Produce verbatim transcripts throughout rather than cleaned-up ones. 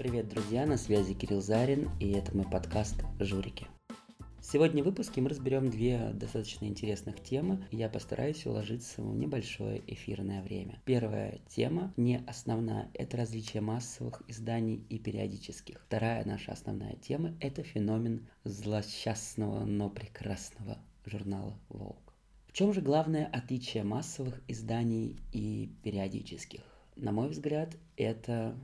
Привет, друзья, на связи Кирилл Зарин, и это мой подкаст «Журики». Сегодня в выпуске мы разберем две достаточно интересных темы, и я постараюсь уложиться в небольшое эфирное время. Первая тема, не основная, это различие массовых изданий и периодических. Вторая наша основная тема – это феномен злосчастного, но прекрасного журнала Vogue. В чем же главное отличие массовых изданий и периодических? На мой взгляд, это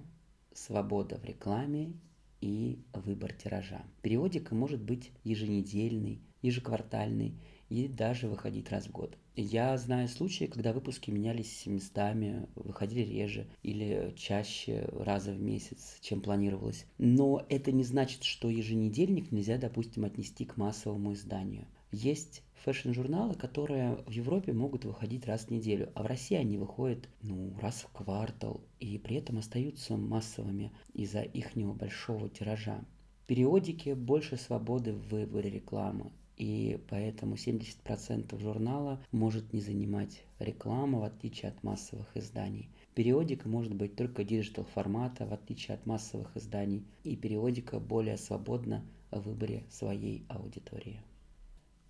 свобода в рекламе и выбор тиража. Периодика может быть еженедельный, ежеквартальный и даже выходить раз в год. Я знаю случаи, когда выпуски менялись местами, выходили реже или чаще раза в месяц, чем планировалось. Но это не значит, что еженедельник нельзя, допустим, отнести к массовому изданию. Есть фэшн-журналы, которые в Европе могут выходить раз в неделю, а в России они выходят ну, раз в квартал, и при этом остаются массовыми из-за ихнего большого тиража. В периодике больше свободы в выборе рекламы, и поэтому семьдесят процентов журнала может не занимать реклама, в отличие от массовых изданий. Периодика может быть только диджитал-формата, в отличие от массовых изданий, и периодика более свободна в выборе своей аудитории.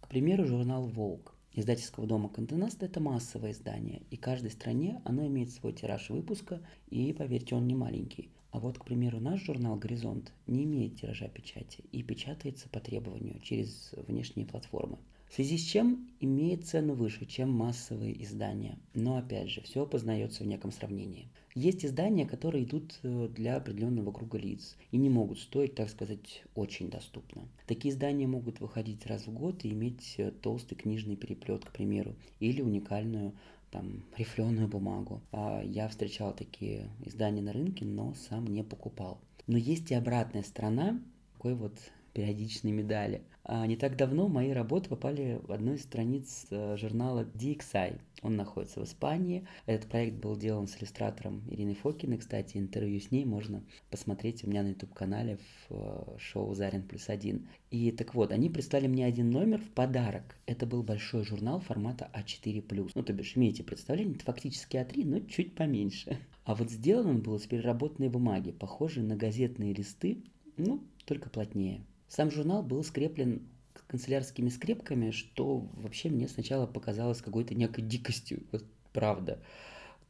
К примеру, журнал Vogue издательского дома Контенаста – это массовое издание, и каждой стране оно имеет свой тираж выпуска, и, поверьте, он не маленький. А вот, к примеру, наш журнал «Горизонт» не имеет тиража печати и печатается по требованию через внешние платформы, в связи с чем имеет цену выше, чем массовые издания. Но, опять же, все познается в неком сравнении. Есть издания, которые идут для определенного круга лиц и не могут стоить, так сказать, очень доступно. Такие издания могут выходить раз в год и иметь толстый книжный переплет, к примеру, или уникальную там рифленую бумагу. Я встречал такие издания на рынке, но сам не покупал. Но есть и обратная сторона такой вот периодичной медали. Не так давно мои работы попали в одну из страниц журнала ди икс ай. Он находится в Испании. Этот проект был делан с иллюстратором Ириной Фокиной. Кстати, интервью с ней можно посмотреть у меня на YouTube-канале в шоу «Зарин плюс один». И так вот, они прислали мне один номер в подарок. Это был большой журнал формата а четыре плюс. Ну, то бишь, имеете представление, это фактически а три, но чуть поменьше. А вот сделан он был из переработанной бумаги, похожей на газетные листы, ну, только плотнее. Сам журнал был скреплен канцелярскими скрепками, что вообще мне сначала показалось какой-то некой дикостью, вот правда.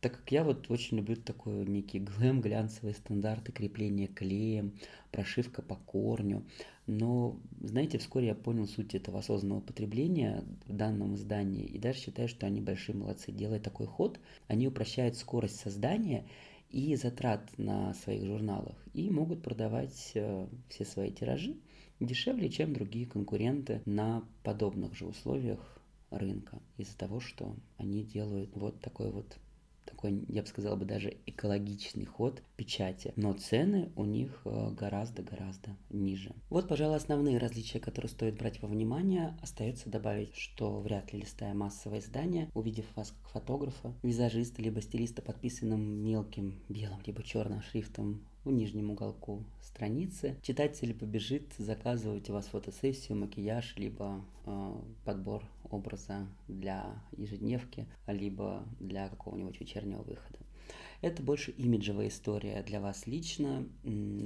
Так как я вот очень люблю такой некий глэм, глянцевые стандарты, крепление клеем, прошивка по корню. Но, знаете, вскоре я понял суть этого осознанного потребления в данном издании и даже считаю, что они большие молодцы. Делая такой ход, они упрощают скорость создания и затрат на своих журналах и могут продавать э, все свои тиражи дешевле, чем другие конкуренты на подобных же условиях рынка, из-за того, что они делают вот такой вот, такой, я бы сказал бы, даже экологичный ход печати. Но цены у них гораздо-гораздо ниже. Вот, пожалуй, основные различия, которые стоит брать во внимание. Остается добавить, что вряд ли, листая массовое издание, увидев вас как фотографа, визажиста, либо стилиста, подписанным мелким белым, либо черным шрифтом в нижнем уголку страницы, читатель побежит заказывать у вас фотосессию, макияж, либо э, подбор образа для ежедневки, либо для какого-нибудь вечернего выхода. Это больше имиджевая история для вас лично,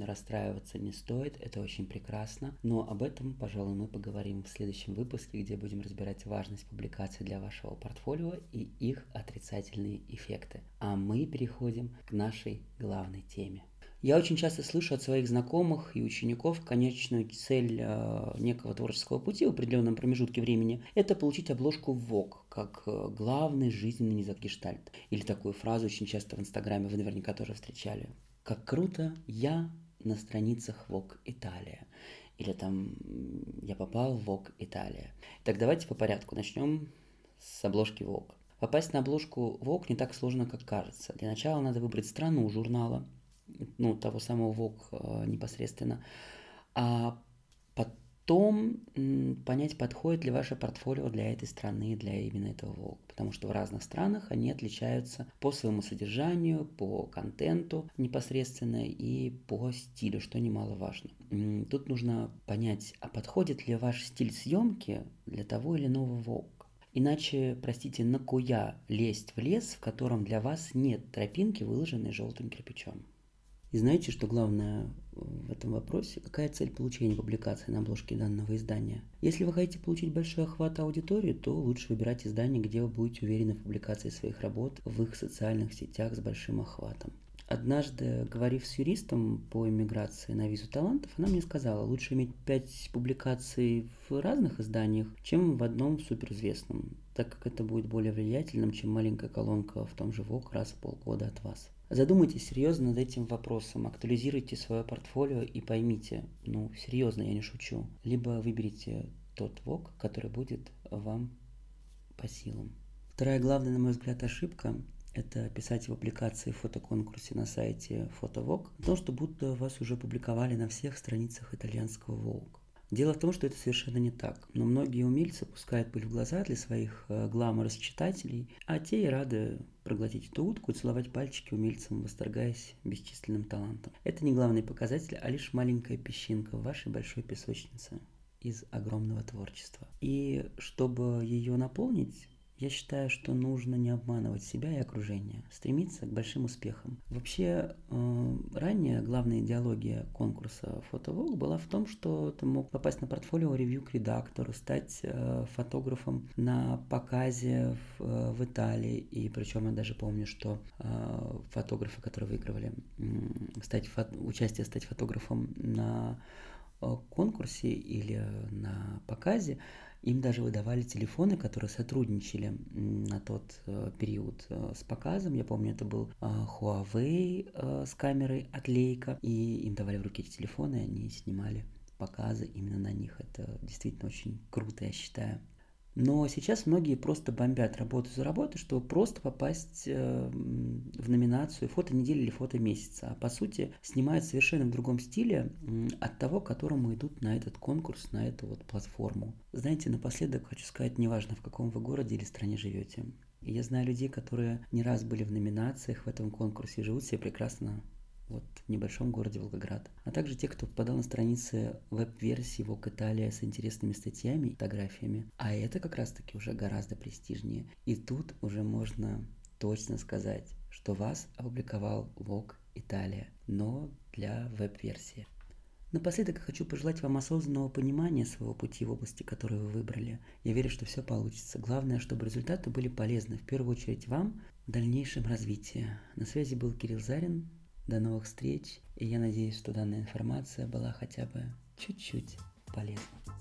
расстраиваться не стоит, это очень прекрасно, но об этом, пожалуй, мы поговорим в следующем выпуске, где будем разбирать важность публикаций для вашего портфолио и их отрицательные эффекты. А мы переходим к нашей главной теме. Я очень часто слышу от своих знакомых и учеников конечную цель э, некого творческого пути в определенном промежутке времени – это получить обложку Vogue как главный жизненный гештальт. Или такую фразу очень часто в Инстаграме вы наверняка тоже встречали. «Как круто, я на страницах Vogue Италия». Или там «Я попал в Vogue Италия». Так давайте по порядку начнем с обложки Vogue. Попасть на обложку Vogue не так сложно, как кажется. Для начала надо выбрать страну журнала, ну, того самого Vogue непосредственно, а потом понять, подходит ли ваше портфолио для этой страны, для именно этого Vogue, потому что в разных странах они отличаются по своему содержанию, по контенту непосредственно и по стилю, что немаловажно. Тут нужно понять, а подходит ли ваш стиль съемки для того или иного Vogue. Иначе, простите, на куя лезть в лес, в котором для вас нет тропинки, выложенной желтым кирпичом. И знаете, что главное в этом вопросе? Какая цель получения публикации на обложке данного издания? Если вы хотите получить большой охват аудитории, то лучше выбирать издание, где вы будете уверены в публикации своих работ в их социальных сетях с большим охватом. Однажды, говорив с юристом по иммиграции на визу талантов, она мне сказала, лучше иметь пять публикаций в разных изданиях, чем в одном суперизвестном, так как это будет более влиятельным, чем маленькая колонка в том же Vogue раз в полгода от вас. Задумайтесь серьезно над этим вопросом, актуализируйте свое портфолио и поймите, ну, серьезно, я не шучу, либо выберите тот Vogue, который будет вам по силам. Вторая главная, на мой взгляд, ошибка – это писать публикации в фотоконкурсе на сайте Photovogue, о том, что будто вас уже публиковали на всех страницах итальянского Vogue. Дело в том, что это совершенно не так, но многие умельцы пускают пыль в глаза для своих гламорос-читателей, а те и рады проглотить эту утку и целовать пальчики умельцам, восторгаясь бесчисленным талантом. Это не главный показатель, а лишь маленькая песчинка в вашей большой песочнице из огромного творчества. И чтобы ее наполнить, я считаю, что нужно не обманывать себя и окружение, стремиться к большим успехам. Вообще, э, ранее главная идеология конкурса Photovogue была в том, что ты мог попасть на портфолио ревью к редактору, стать э, фотографом на показе в, э, в Италии. И причем я даже помню, что э, фотографы, которые выигрывали, э, стать фото, участие стать фотографом на э, конкурсе или на показе, им даже выдавали телефоны, которые сотрудничали на тот период с показом. Я помню, это был Huawei с камерой от Leica. И им давали в руки эти телефоны, и они снимали показы именно на них. Это действительно очень круто, я считаю. Но сейчас многие просто бомбят работу за работу, чтобы просто попасть в номинацию «Фото недели» или «Фото месяца». А по сути снимают совершенно в другом стиле от того, к которому идут на этот конкурс, на эту вот платформу. Знаете, напоследок хочу сказать, неважно, в каком вы городе или стране живете. Я знаю людей, которые не раз были в номинациях в этом конкурсе и живут себе прекрасно вот в небольшом городе Волгоград. А также те, кто попадал на страницы веб-версии Vogue Italia с интересными статьями и фотографиями. А это как раз-таки уже гораздо престижнее. И тут уже можно точно сказать, что вас опубликовал Vogue Italia, но для веб-версии. Напоследок я хочу пожелать вам осознанного понимания своего пути в области, которую вы выбрали. Я верю, что все получится. Главное, чтобы результаты были полезны, в первую очередь, вам в дальнейшем развитии. На связи был Кирилл Зарин. До новых встреч, и я надеюсь, что данная информация была хотя бы чуть-чуть полезна.